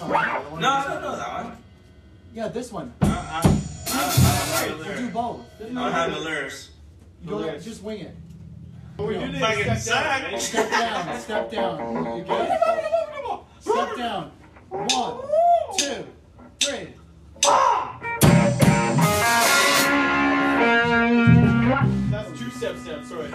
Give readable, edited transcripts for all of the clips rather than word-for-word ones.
No, that one. Yeah, this one. I do both. I don't have the lyrics. You don't, just wing it. What we do is step down. Step down. You get it? Step down. 1, 2, 3. That's 2 step, sorry.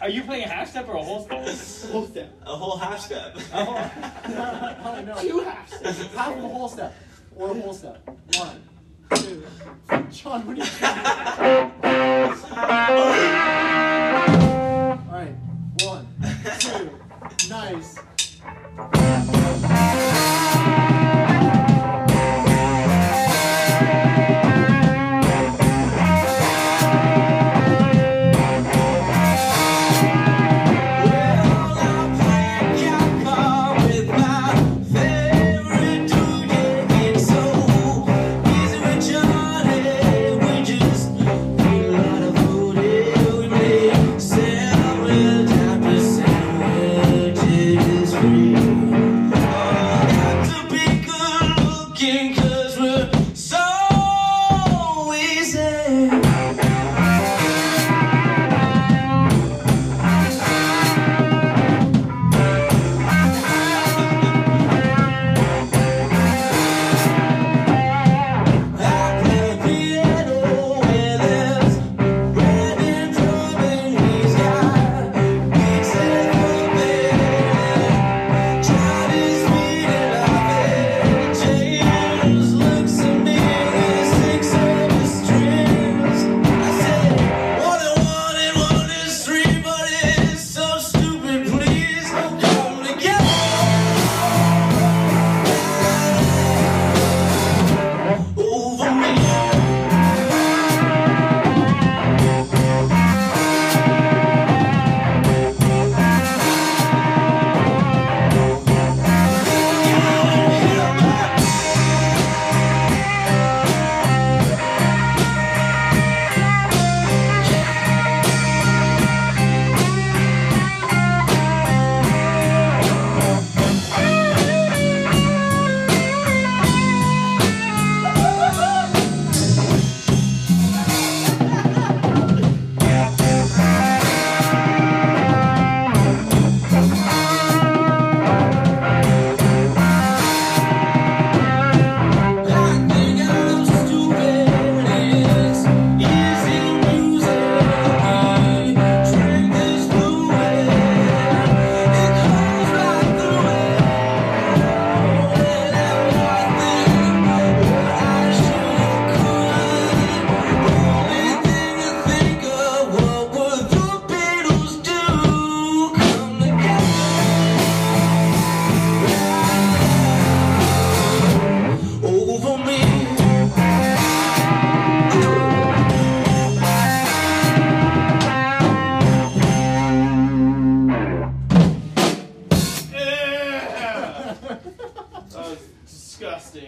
Are you playing a half step or a whole step? Whole step. A whole half step. A whole, no. 2 half steps. Half of a whole step. Or a whole step. 1, 2. John, what are you doing? Alright. 1, 2. Nice.